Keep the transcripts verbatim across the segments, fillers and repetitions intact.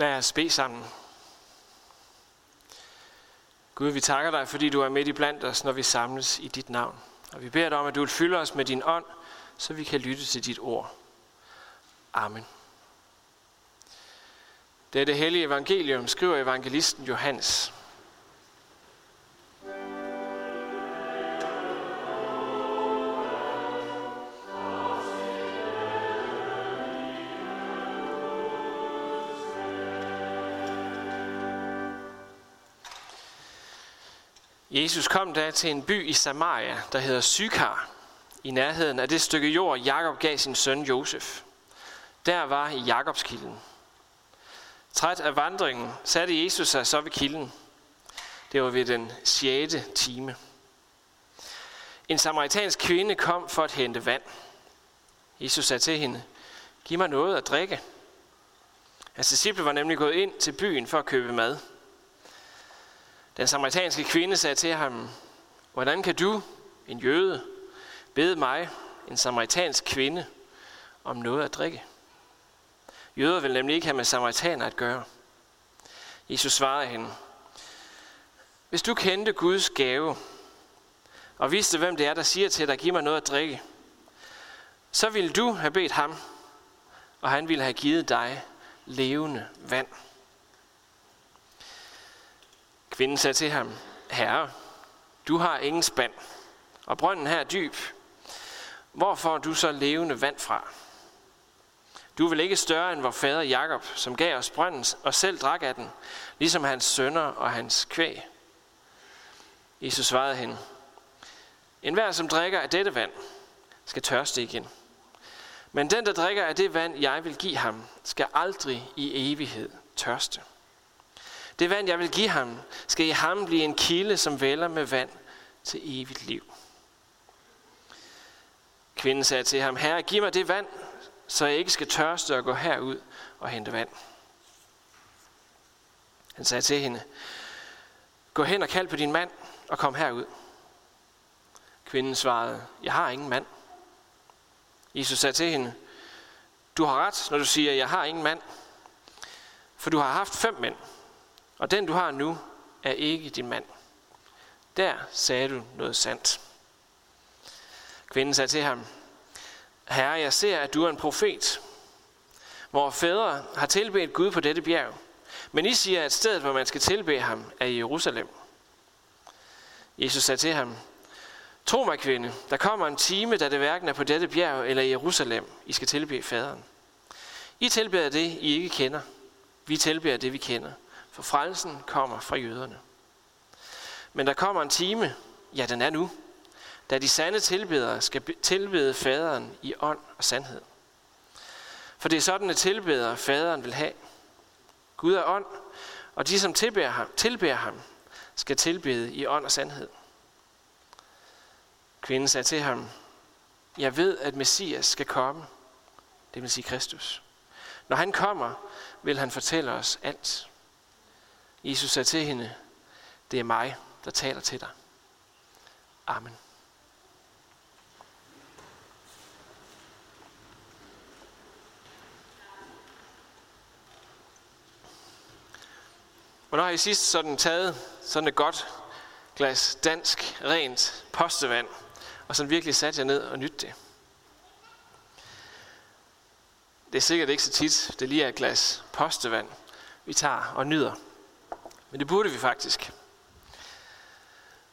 Lad os bede sammen. Gud, vi takker dig, fordi du er midt i blandt os, når vi samles i dit navn. Og vi beder dig om, at du vil fylde os med din ånd, så vi kan lytte til dit ord. Amen. Det er det hellige evangelium, skriver evangelisten Johannes. Jesus kom da til en by i Samaria, der hedder Sykar, i nærheden af det stykke jord, Jakob gav sin søn Josef. Der var i Jakobskilden. Træt af vandringen satte Jesus sig så ved kilden. Det var ved den sjette time. En samaritansk kvinde kom for at hente vand. Jesus sagde til hende, giv mig noget at drikke. Hans disciple var nemlig gået ind til byen for at købe mad. Den samaritanske kvinde sagde til ham, hvordan kan du, en jøde, bede mig, en samaritansk kvinde, om noget at drikke? Jøder vil nemlig ikke have med samaritaner at gøre. Jesus svarede hende, hvis du kendte Guds gave, og vidste, hvem det er, der siger til dig, giv mig noget at drikke, så ville du have bedt ham, og han ville have givet dig levende vand. Kvinden sagde til ham, herre, du har ingen spand, og brønden her er dyb. Hvor får du så levende vand fra? Du er vel ikke større end vor fader Jakob, som gav os brønden og selv drak af den, ligesom hans sønner og hans kvæg. Jesus svarede hende, enhver, som drikker af dette vand, skal tørste igen. Men den, der drikker af det vand, jeg vil give ham, skal aldrig i evighed tørste. Det vand, jeg vil give ham, skal i ham blive en kilde, som vælger med vand til evigt liv. Kvinden sagde til ham, herre, giv mig det vand, så jeg ikke skal tørste og gå herud og hente vand. Han sagde til hende, gå hen og kald på din mand og kom herud. Kvinden svarede, jeg har ingen mand. Jesus sagde til hende, du har ret, når du siger, jeg har ingen mand, for du har haft fem mænd. Og den, du har nu, er ikke din mand. Der sagde du noget sandt. Kvinden sagde til ham, herre, jeg ser, at du er en profet. Vore fædre har tilbedt Gud på dette bjerg, men I siger, at stedet, hvor man skal tilbede ham, er i Jerusalem. Jesus sagde til ham, tro mig, kvinde, der kommer en time, da det hverken er på dette bjerg eller i Jerusalem, I skal tilbede faderen. I tilbeder det, I ikke kender. Vi tilbeder det, vi kender. For frelsen kommer fra jøderne. Men der kommer en time, ja den er nu, da de sande tilbedere skal tilbede faderen i ånd og sandhed. For det er sådan, at tilbedere faderen vil have. Gud er ånd, og de som tilbeder ham, tilbeder ham skal tilbede i ånd og sandhed. Kvinden sagde til ham, jeg ved, at Messias skal komme, det vil sige Kristus. Når han kommer, vil han fortælle os alt. Jesus sagde til hende, det er mig, der taler til dig. Amen. Hvornår har I sidst sådan taget sådan et godt glas dansk, rent postevand, og sådan virkelig sat jer ned og nyt det? Det er sikkert ikke så tit, det lige er et glas postevand, vi tager og nyder. Men det burde vi faktisk.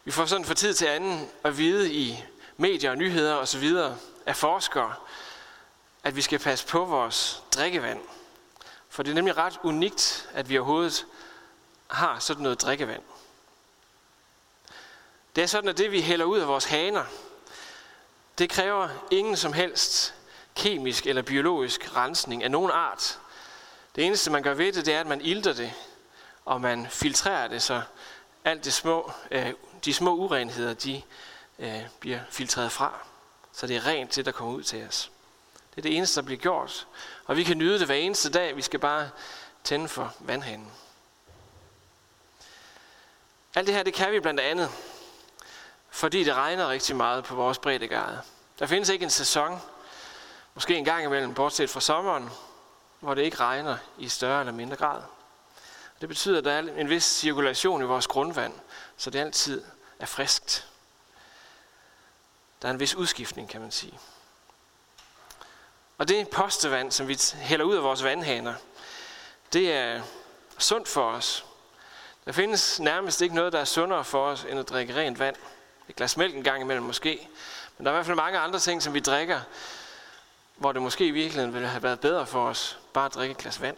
Vi får sådan fra tid til anden at vide i medier og nyheder og så videre af forskere, at vi skal passe på vores drikkevand. For det er nemlig ret unikt, at vi overhovedet har sådan noget drikkevand. Det er sådan, at det vi hælder ud af vores haner, det kræver ingen som helst kemisk eller biologisk rensning af nogen art. Det eneste man gør ved det, det er, at man ilter det. Og man filtrerer det, så alt det små, øh, de små urenheder de, øh, bliver filtreret fra. Så det er rent det, der kommer ud til os. Det er det eneste, der bliver gjort. Og vi kan nyde det hver eneste dag. Vi skal bare tænde for vandhanen. Alt det her, det kan vi blandt andet, fordi det regner rigtig meget på vores breddegrad. Der findes ikke en sæson, måske en gang imellem, bortset fra sommeren, hvor det ikke regner i større eller mindre grad. Det betyder, at der er en vis cirkulation i vores grundvand, så det altid er friskt. Der er en vis udskiftning, kan man sige. Og det postevand, som vi hælder ud af vores vandhaner, det er sundt for os. Der findes nærmest ikke noget, der er sundere for os, end at drikke rent vand. Et glas mælk en gang imellem måske. Men der er i hvert fald mange andre ting, som vi drikker, hvor det måske i virkeligheden ville have været bedre for os, bare at drikke et glas vand.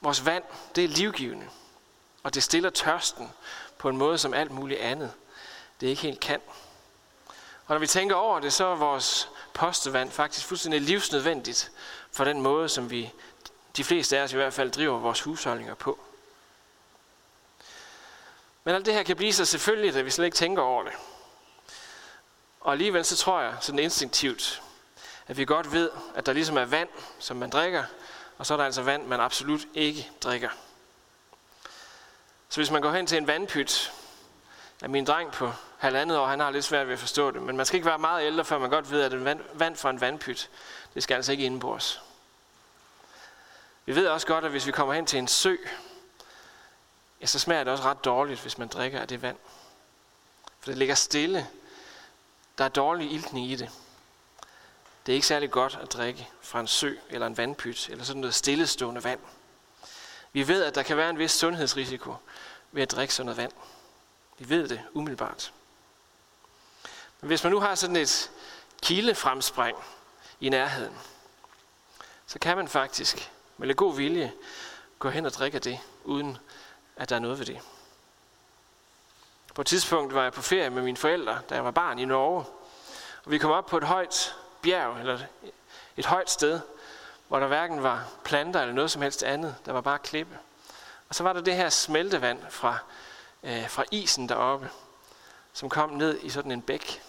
Vores vand, det er livgivende, og det stiller tørsten på en måde, som alt muligt andet det ikke helt kan. Og når vi tænker over det, så er vores postevand faktisk fuldstændig livsnødvendigt for den måde, som vi, de fleste af os i hvert fald, driver vores husholdninger på. Men alt det her kan blive så selvfølgeligt, at vi slet ikke tænker over det. Og alligevel så tror jeg sådan instinktivt, at vi godt ved, at der ligesom er vand, som man drikker, og så er der altså vand, man absolut ikke drikker. Så hvis man går hen til en vandpyt, at min dreng på halvandet år, han har lidt svært ved at forstå det, men man skal ikke være meget ældre, før man godt ved, at vand, vand fra en vandpyt, det skal altså ikke indbores. Vi ved også godt, at hvis vi kommer hen til en sø, ja, så smager det også ret dårligt, hvis man drikker af det vand. For det ligger stille. Der er dårlig iltning i det. Det er ikke særlig godt at drikke fra en sø eller en vandpyt, eller sådan noget stillestående vand. Vi ved, at der kan være en vis sundhedsrisiko ved at drikke sådan noget vand. Vi ved det umiddelbart. Men hvis man nu har sådan et kildefremspring i nærheden, så kan man faktisk med lidt god vilje gå hen og drikke af det, uden at der er noget ved det. På et tidspunkt var jeg på ferie med mine forældre, da jeg var barn i Norge. Og vi kom op på et højt bjerg, eller et højt sted, hvor der hverken var planter eller noget som helst andet. Der var bare klippe. Og så var der det her smeltevand fra, øh, fra isen deroppe, som kom ned i sådan en bæk.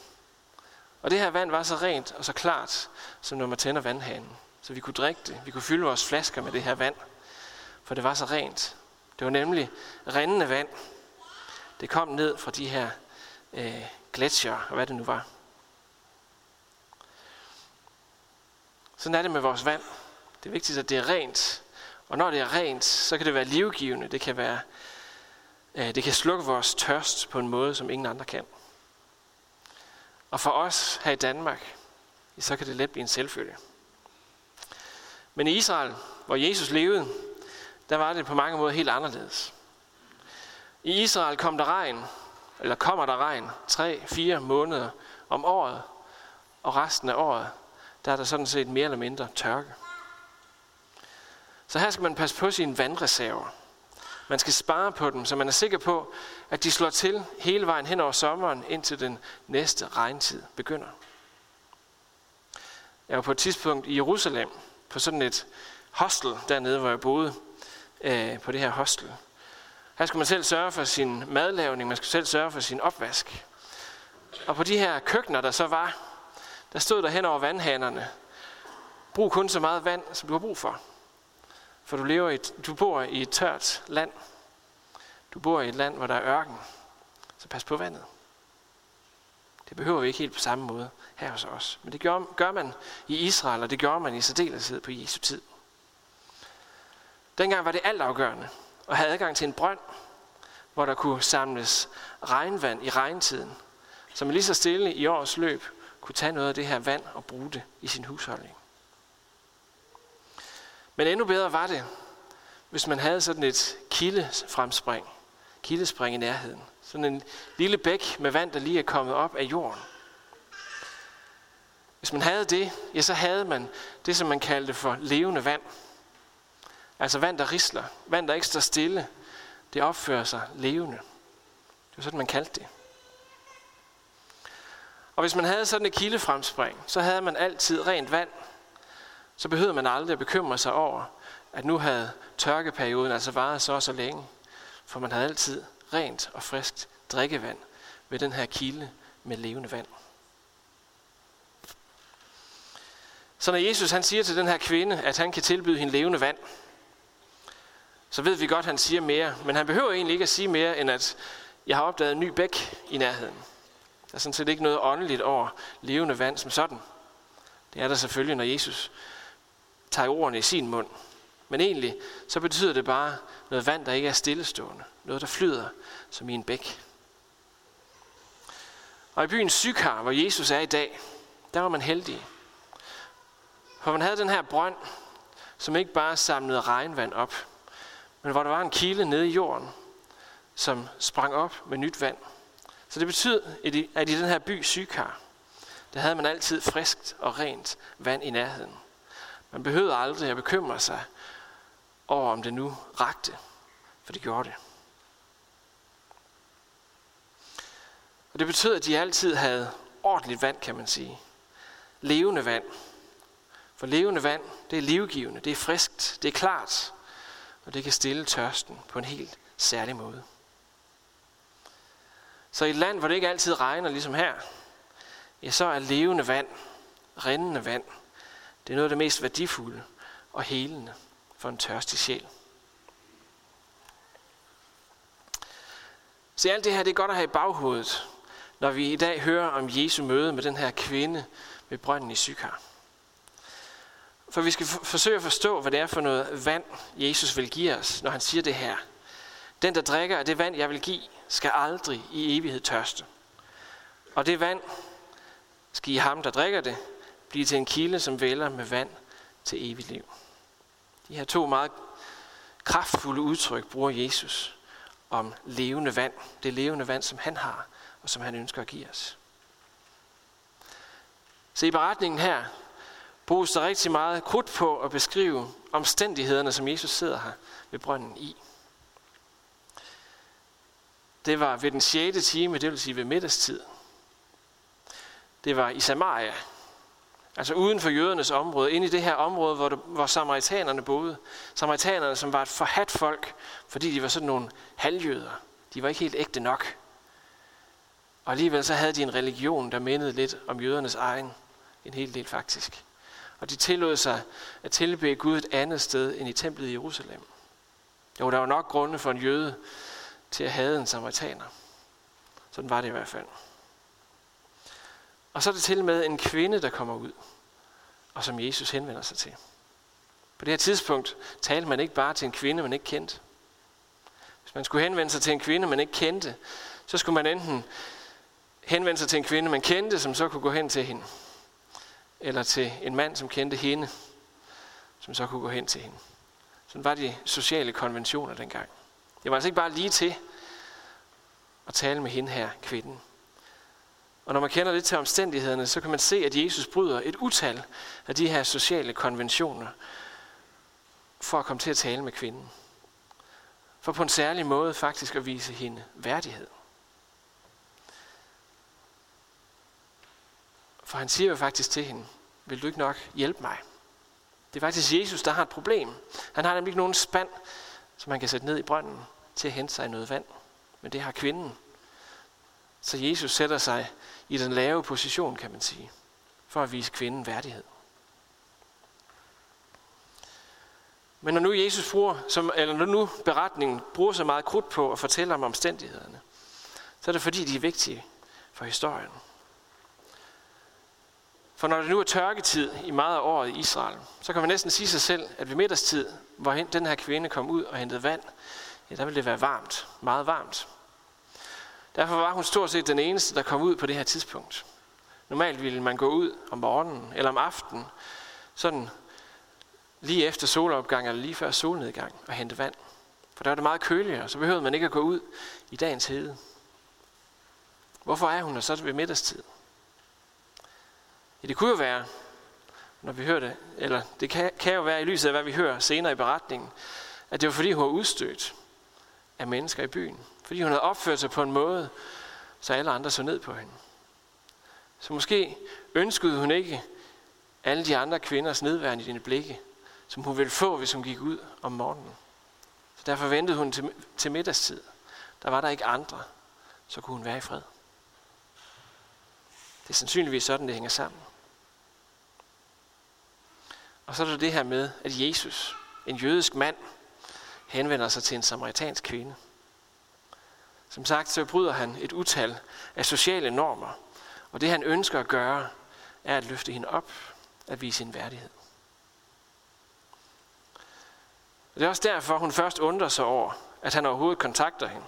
Og det her vand var så rent og så klart, som når man tænder vandhanen. Så vi kunne drikke det. Vi kunne fylde vores flasker med det her vand, for det var så rent. Det var nemlig rindende vand. Det kom ned fra de her øh, gletsjer, og hvad det nu var. Sådan er det med vores vand. Det er vigtigt, at det er rent. Og når det er rent, så kan det være livgivende. Det kan, være, øh, det kan slukke vores tørst på en måde, som ingen andre kan. Og for os her i Danmark, så kan det let blive en selvfølge. Men i Israel, hvor Jesus levede, der var det på mange måder helt anderledes. I Israel kom der regn, eller kommer der regn, tre til fire måneder om året, og resten af året, der er der sådan set mere eller mindre tørke. Så her skal man passe på sine vandreserver. Man skal spare på dem, så man er sikker på, at de slår til hele vejen hen over sommeren, indtil den næste regntid begynder. Jeg var på et tidspunkt i Jerusalem, på sådan et hostel dernede, hvor jeg boede, øh, på det her hostel. Her skulle man selv sørge for sin madlavning, man skulle selv sørge for sin opvask. Og på de her køkkener, der så var, der stod der hen over vandhanerne: brug kun så meget vand, som du har brug for. For du, lever i, du bor i et tørt land. Du bor i et land, hvor der er ørken. Så pas på vandet. Det behøver vi ikke helt på samme måde her hos os. Men det gør man i Israel, og det gjorde man i særdeleshed på Jesu tid. Dengang var det altafgørende og havde adgang til en brønd, hvor der kunne samles regnvand i regntiden, så man lige så stille i årets løb kunne tage noget af det her vand og bruge det i sin husholdning. Men endnu bedre var det, hvis man havde sådan et kildefremspring, kildespring i nærheden. Sådan en lille bæk med vand, der lige er kommet op af jorden. Hvis man havde det, ja, så havde man det, som man kaldte for levende vand. Altså vand, der risler. Vand, der ikke står stille. Det opfører sig levende. Det var sådan, man kaldte det. Og hvis man havde sådan et kildefremspring, så havde man altid rent vand. Så behøvede man aldrig at bekymre sig over, at nu havde tørkeperioden altså varet så og så længe. For man havde altid rent og friskt drikkevand ved den her kilde med levende vand. Så når Jesus han siger til den her kvinde, at han kan tilbyde hende levende vand, så ved vi godt, at han siger mere. Men han behøver egentlig ikke at sige mere, end at jeg har opdaget en ny bæk i nærheden. Der er sådan set ikke noget åndeligt over levende vand som sådan. Det er der selvfølgelig, når Jesus tager ordene i sin mund. Men egentlig, så betyder det bare noget vand, der ikke er stillestående. Noget, der flyder som i en bæk. Og i byen Sykar, hvor Jesus er i dag, der var man heldig. For man havde den her brønd, som ikke bare samlede regnvand op, men hvor der var en kilde nede i jorden, som sprang op med nyt vand. Så det betød, at i den her by Sykar, der havde man altid friskt og rent vand i nærheden. Man behøvede aldrig at bekymre sig over, om det nu rakte, for det gjorde det. Og det betød, at de altid havde ordentligt vand, kan man sige. Levende vand. For levende vand, det er livgivende, det er friskt, det er klart, og det kan stille tørsten på en helt særlig måde. Så i et land, hvor det ikke altid regner, ligesom her, ja, så er levende vand, rindende vand, det er noget af det mest værdifulde og helende for en tørstig sjæl. Så alt det her, det er godt at have i baghovedet, når vi i dag hører om Jesu møde med den her kvinde ved brønden i Sykar. For vi skal f- forsøge at forstå, hvad det er for noget vand, Jesus vil give os, når han siger det her. Den, der drikker af det vand, jeg vil give, skal aldrig i evighed tørste. Og det vand skal i ham, der drikker det, blive til en kilde, som vælger med vand til evigt liv. De her to meget kraftfulde udtryk bruger Jesus om levende vand. Det levende vand, som han har, og som han ønsker at give os. Så i beretningen her bruges der rigtig meget krudt på at beskrive omstændighederne, som Jesus sidder her ved brønden i. Det var ved den sjette time, det vil sige ved middagstid. Det var i Samaria, altså uden for jødernes område, inde i det her område, hvor, det, hvor samaritanerne boede. Samaritanerne, som var et forhadt folk, fordi de var sådan nogle halvjøder. De var ikke helt ægte nok. Og alligevel så havde de en religion, der mindede lidt om jødernes egen. En hel del faktisk. Og de tillod sig at tilbede Gud et andet sted end i templet i Jerusalem. Jo, der var nok grunde for en jøde til at hade en samaritaner. Sådan var det i hvert fald. Og så er det til med en kvinde, der kommer ud, og som Jesus henvender sig til. På det her tidspunkt talte man ikke bare til en kvinde, man ikke kendte. Hvis man skulle henvende sig til en kvinde, man ikke kendte, så skulle man enten henvende sig til en kvinde, man kendte, som så kunne gå hen til hende. Eller til en mand, som kendte hende, som så kunne gå hen til hende. Sådan var de sociale konventioner dengang. Det var altså ikke bare lige til at tale med hende her, kvinden. Og når man kender lidt til omstændighederne, så kan man se, at Jesus bryder et utal af de her sociale konventioner for at komme til at tale med kvinden. For på en særlig måde faktisk at vise hende værdighed. For han siger jo faktisk til hende, vil du ikke nok hjælpe mig? Det er faktisk Jesus, der har et problem. Han har nemlig ikke nogen spand, som han kan sætte ned i brønden til at hente sig noget vand. Men det har kvinden. Så Jesus sætter sig i den lave position, kan man sige, for at vise kvinden værdighed. Men når nu Jesus bruger, som, eller når nu beretningen bruger så meget krudt på at fortælle om omstændighederne, så er det fordi, de er vigtige for historien. For når det nu er tørketid i meget af året i Israel, så kan man næsten sige sig selv, at ved middagstid, hvor den her kvinde kom ud og hentede vand, ja, der ville det være varmt, meget varmt. Derfor var hun stort set den eneste, der kom ud på det her tidspunkt. Normalt ville man gå ud om morgenen eller om aftenen, sådan lige efter solopgang eller lige før solnedgang og hente vand. For der var det meget køligere, så behøvede man ikke at gå ud i dagens hede. Hvorfor er hun så ved middagstid? Ja, det kunne jo være, når vi hører det, eller det kan, kan jo være i lyset af, hvad vi hører senere i beretningen, at det var fordi, hun var udstødt af mennesker i byen. Fordi hun havde opført sig på en måde, så alle andre så ned på hende. Så måske ønskede hun ikke alle de andre kvinders nedværen i dine blikke, som hun ville få, hvis hun gik ud om morgenen. Så derfor ventede hun til, til middagstid. Der var der ikke andre, så kunne hun være i fred. Det er sandsynligvis sådan, det hænger sammen. Og så er der det her med, at Jesus, en jødisk mand, henvender sig til en samaritansk kvinde. Som sagt, så bryder han et utal af sociale normer, og det han ønsker at gøre, er at løfte hende op, at vise sin værdighed. Og det er også derfor, hun først undrer sig over, at han overhovedet kontakter hende.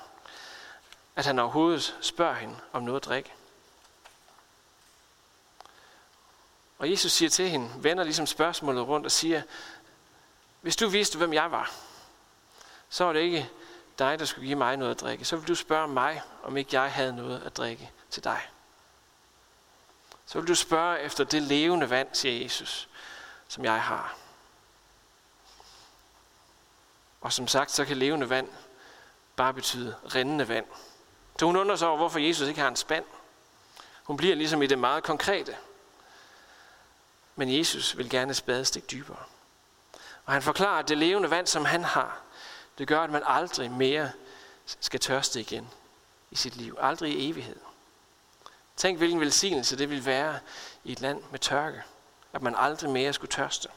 At han overhovedet spørger hende om noget at drikke. Og Jesus siger til hende, vender ligesom spørgsmålet rundt og siger, hvis du vidste, hvem jeg var, så var det ikke dig, der skulle give mig noget at drikke. Så ville du spørge mig, om ikke jeg havde noget at drikke til dig. Så vil du spørge efter det levende vand, siger Jesus, som jeg har. Og som sagt, så kan levende vand bare betyde rindende vand. Så hun undrer sig over, hvorfor Jesus ikke har en spand. Hun bliver ligesom i det meget konkrete. Men Jesus vil gerne et spadestik dybere. Og han forklarer, at det levende vand, som han har, det gør, at man aldrig mere skal tørste igen i sit liv. Aldrig i evighed. Tænk, hvilken velsignelse det ville være i et land med tørke, at man aldrig mere skulle tørste.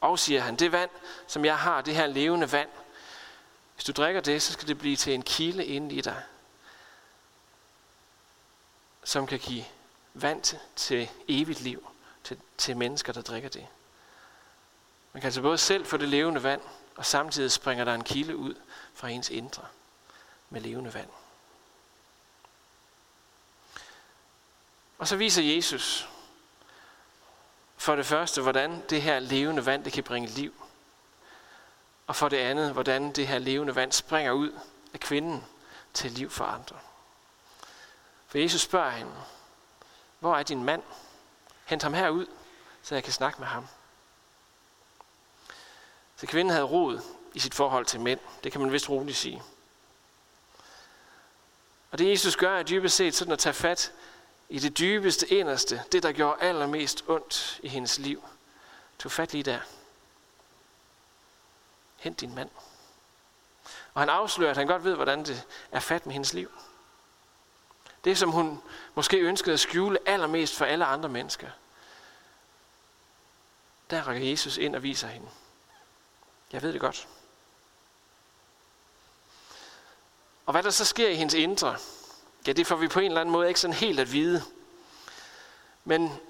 Og siger han, det vand, som jeg har, det her levende vand, hvis du drikker det, så skal det blive til en kilde inde i dig, som kan give vand til, til evigt liv, til, til mennesker, der drikker det. Man kan altså både selv få det levende vand, og samtidig springer der en kilde ud fra ens indre med levende vand. Og så viser Jesus for det første, hvordan det her levende vand, det kan bringe liv. Og for det andet, hvordan det her levende vand springer ud af kvinden til liv for andre. For Jesus spørger hende, hvor er din mand? Hent ham herud, så jeg kan snakke med ham. Så kvinden havde rod i sit forhold til mænd. Det kan man vist roligt sige. Og det Jesus gør er dybest set sådan at tage fat i det dybeste, inderste, det der gjorde allermest ondt i hendes liv, tog fat lige der. Hent din mand. Og han afslører, at han godt ved, hvordan det er fat med hendes liv. Det, som hun måske ønskede at skjule allermest for alle andre mennesker. Der rækker Jesus ind og viser hende. Jeg ved det godt. Og hvad der så sker i hendes indre, ja, det får vi på en eller anden måde ikke sådan helt at vide. Men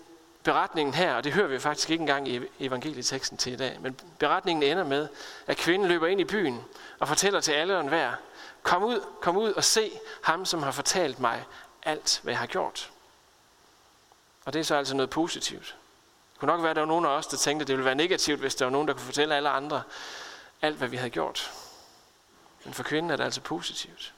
beretningen her, og det hører vi faktisk ikke engang i evangelieteksten til i dag, men beretningen ender med, at kvinden løber ind i byen og fortæller til alle og enhver, kom ud, kom ud og se ham, som har fortalt mig alt, hvad jeg har gjort. Og det er så altså noget positivt. Det kunne nok være, at der var nogen af os, der tænkte, at det ville være negativt, hvis der var nogen, der kunne fortælle alle andre alt, hvad vi havde gjort. Men for kvinden er det altså positivt.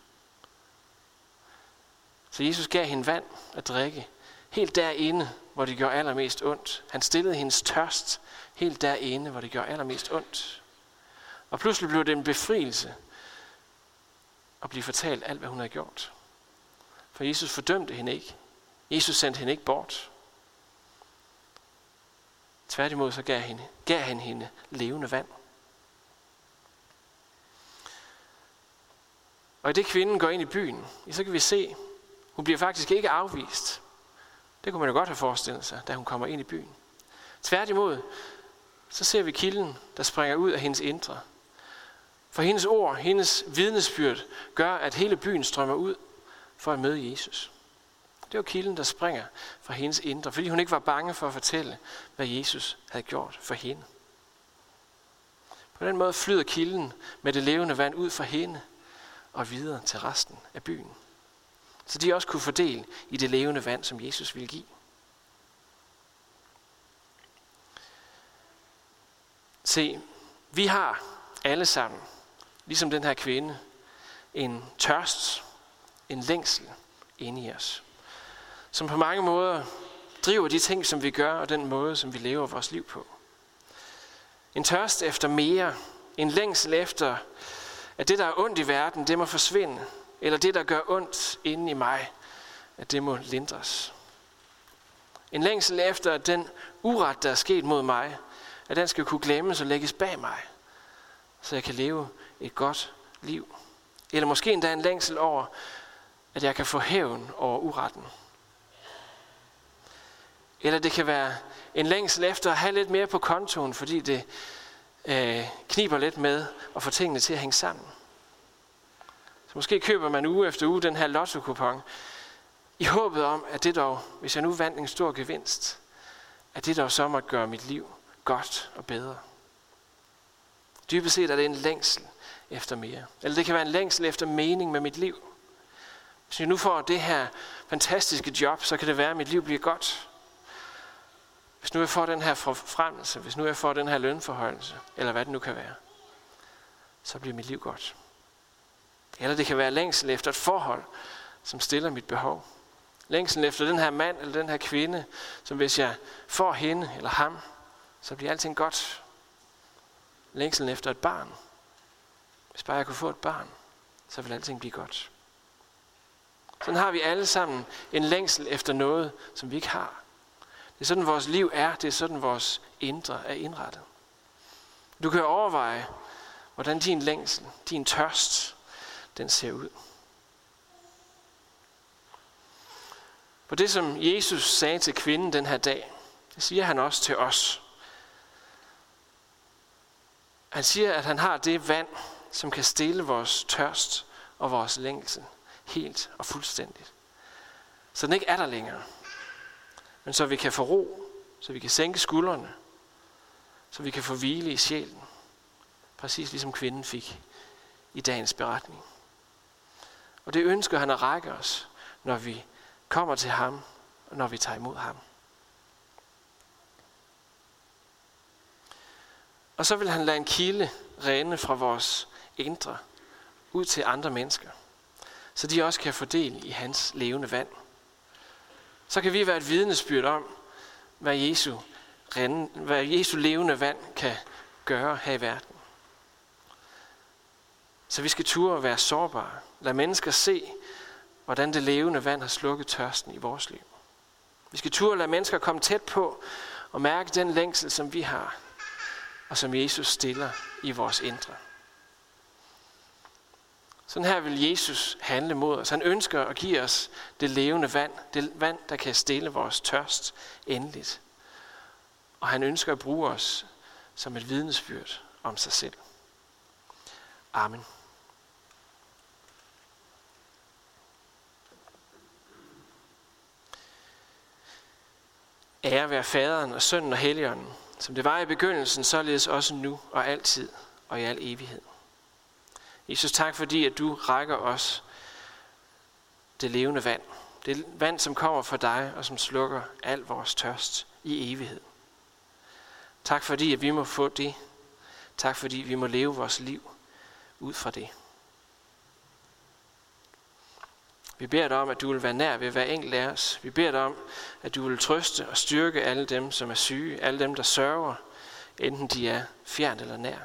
Så Jesus gav hende vand at drikke, helt derinde, hvor det gjorde allermest ondt. Han stillede hendes tørst, helt derinde, hvor det gjorde allermest ondt. Og pludselig blev det en befrielse at blive fortalt alt, hvad hun havde gjort. For Jesus fordømte hende ikke. Jesus sendte hende ikke bort. Tværtimod så gav, hende, gav han hende levende vand. Og i det kvinden går ind i byen, så kan vi se, hun bliver faktisk ikke afvist. Det kunne man jo godt have forestillet sig, da hun kommer ind i byen. Tværtimod, så ser vi kilden, der springer ud af hendes indre. For hendes ord, hendes vidnesbyrd, gør, at hele byen strømmer ud for at møde Jesus. Det var kilden, der springer fra hendes indre, fordi hun ikke var bange for at fortælle, hvad Jesus havde gjort for hende. På den måde flyder kilden med det levende vand ud fra hende og videre til resten af byen. Så de også kunne få del i det levende vand, som Jesus ville give. Se, vi har alle sammen, ligesom den her kvinde, en tørst, en længsel inde i os, som på mange måder driver de ting, som vi gør, og den måde, som vi lever vores liv på. En tørst efter mere, en længsel efter, at det, der er ondt i verden, det må forsvinde, eller det, der gør ondt inde i mig, at det må lindres. En længsel efter, at den uret, der er sket mod mig, at den skal kunne glemmes og lægges bag mig, så jeg kan leve et godt liv. Eller måske endda en længsel over, at jeg kan få hævn over uretten. Eller det kan være en længsel efter at have lidt mere på kontoen, fordi det øh, kniber lidt med at få tingene til at hænge sammen. Måske køber man uge efter uge den her lotto-kupon i håbet om, at det dog, hvis jeg nu vandt en stor gevinst, at det dog så måtte gøre mit liv godt og bedre. Dybest set er det en længsel efter mere. Eller det kan være en længsel efter mening med mit liv. Hvis jeg nu får det her fantastiske job, så kan det være, at mit liv bliver godt. Hvis nu jeg får den her forfremmelse, hvis nu jeg får den her lønforhøjelse, eller hvad det nu kan være, så bliver mit liv godt. Eller det kan være længsel efter et forhold, som stiller mit behov. Længsel efter den her mand eller den her kvinde, som hvis jeg får hende eller ham, så bliver alting godt. Længselen efter et barn. Hvis bare jeg kunne få et barn, så ville alting blive godt. Sådan har vi alle sammen en længsel efter noget, som vi ikke har. Det er sådan, vores liv er. Det er sådan, vores indre er indrettet. Du kan overveje, hvordan din længsel, din tørst, den ser ud. Og det, som Jesus sagde til kvinden den her dag, det siger han også til os. Han siger, at han har det vand, som kan stille vores tørst og vores længsel helt og fuldstændigt. Så den ikke er der længere. Men så vi kan få ro, så vi kan sænke skuldrene, så vi kan få hvile i sjælen. Præcis ligesom kvinden fik i dagens beretning. Og det ønsker han at række os, når vi kommer til ham, og når vi tager imod ham. Og så vil han lade en kilde rene fra vores indre ud til andre mennesker, så de også kan få del i hans levende vand. Så kan vi være et vidnesbyrd om, hvad Jesu, rene, hvad Jesu levende vand kan gøre her i verden. Så vi skal turde være sårbare. Lad mennesker se, hvordan det levende vand har slukket tørsten i vores liv. Vi skal turde lade mennesker komme tæt på og mærke den længsel, som vi har, og som Jesus stiller i vores indre. Sådan her vil Jesus handle mod os. Han ønsker at give os det levende vand, det vand, der kan stille vores tørst endeligt. Og han ønsker at bruge os som et vidnesbyrd om sig selv. Amen. Ære være Faderen og Sønnen og Helligånden, som det var i begyndelsen, således også nu og altid og i al evighed. Jesus, tak fordi, at du rækker os det levende vand. Det vand, som kommer fra dig og som slukker al vores tørst i evighed. Tak fordi, at vi må få det. Tak fordi, vi må leve vores liv ud fra det. Vi beder dig om, at du vil være nær ved hver enkelt af os. Vi beder dig om, at du vil trøste og styrke alle dem, som er syge, alle dem, der sørger, enten de er fjernt eller nær.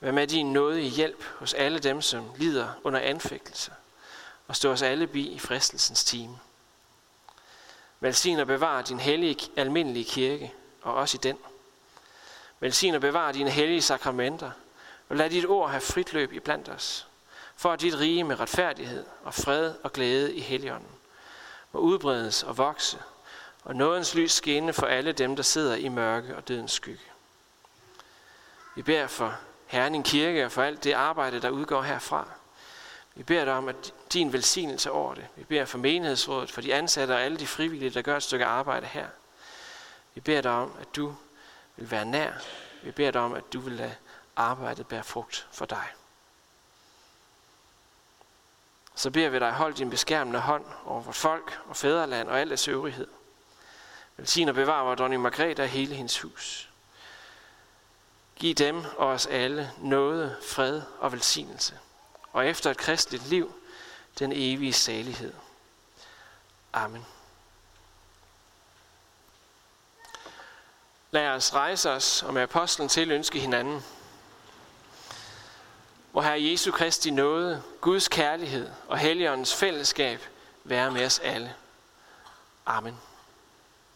Vær med din nådige hjælp hos alle dem, som lider under anfægtelser, og stå os alle bi i fristelsens time. Velsign og bevar din hellige, almindelige kirke, og også i den. Velsign og bevar dine hellige sakramenter, og lad dit ord have frit løb iblandt os. For at dit rige med retfærdighed og fred og glæde i Helligånden må udbredes og vokse, og nådens lys skinne for alle dem, der sidder i mørke og dødens skygge. Vi beder for Herning Kirke og for alt det arbejde, der udgår herfra. Vi beder dig om at din velsignelse over det. Vi beder for menighedsrådet, for de ansatte og alle de frivillige, der gør et stykke arbejde her. Vi beder dig om, at du vil være nær. Vi beder dig om, at du vil lade arbejdet bære frugt for dig. Så beder vi dig, hold din beskærmende hånd over vort folk og fædreland og al deres øvrighed. Velsign og bevar vor dronning Margrethe og hele hendes hus. Giv dem og os alle nåde, fred og velsignelse, og efter et kristeligt liv, den evige salighed. Amen. Lad os rejse os og med apostlen tilønske hinanden. Vor Herre Jesu Kristi nåde, Guds kærlighed og Helligåndens fællesskab være med os alle. Amen.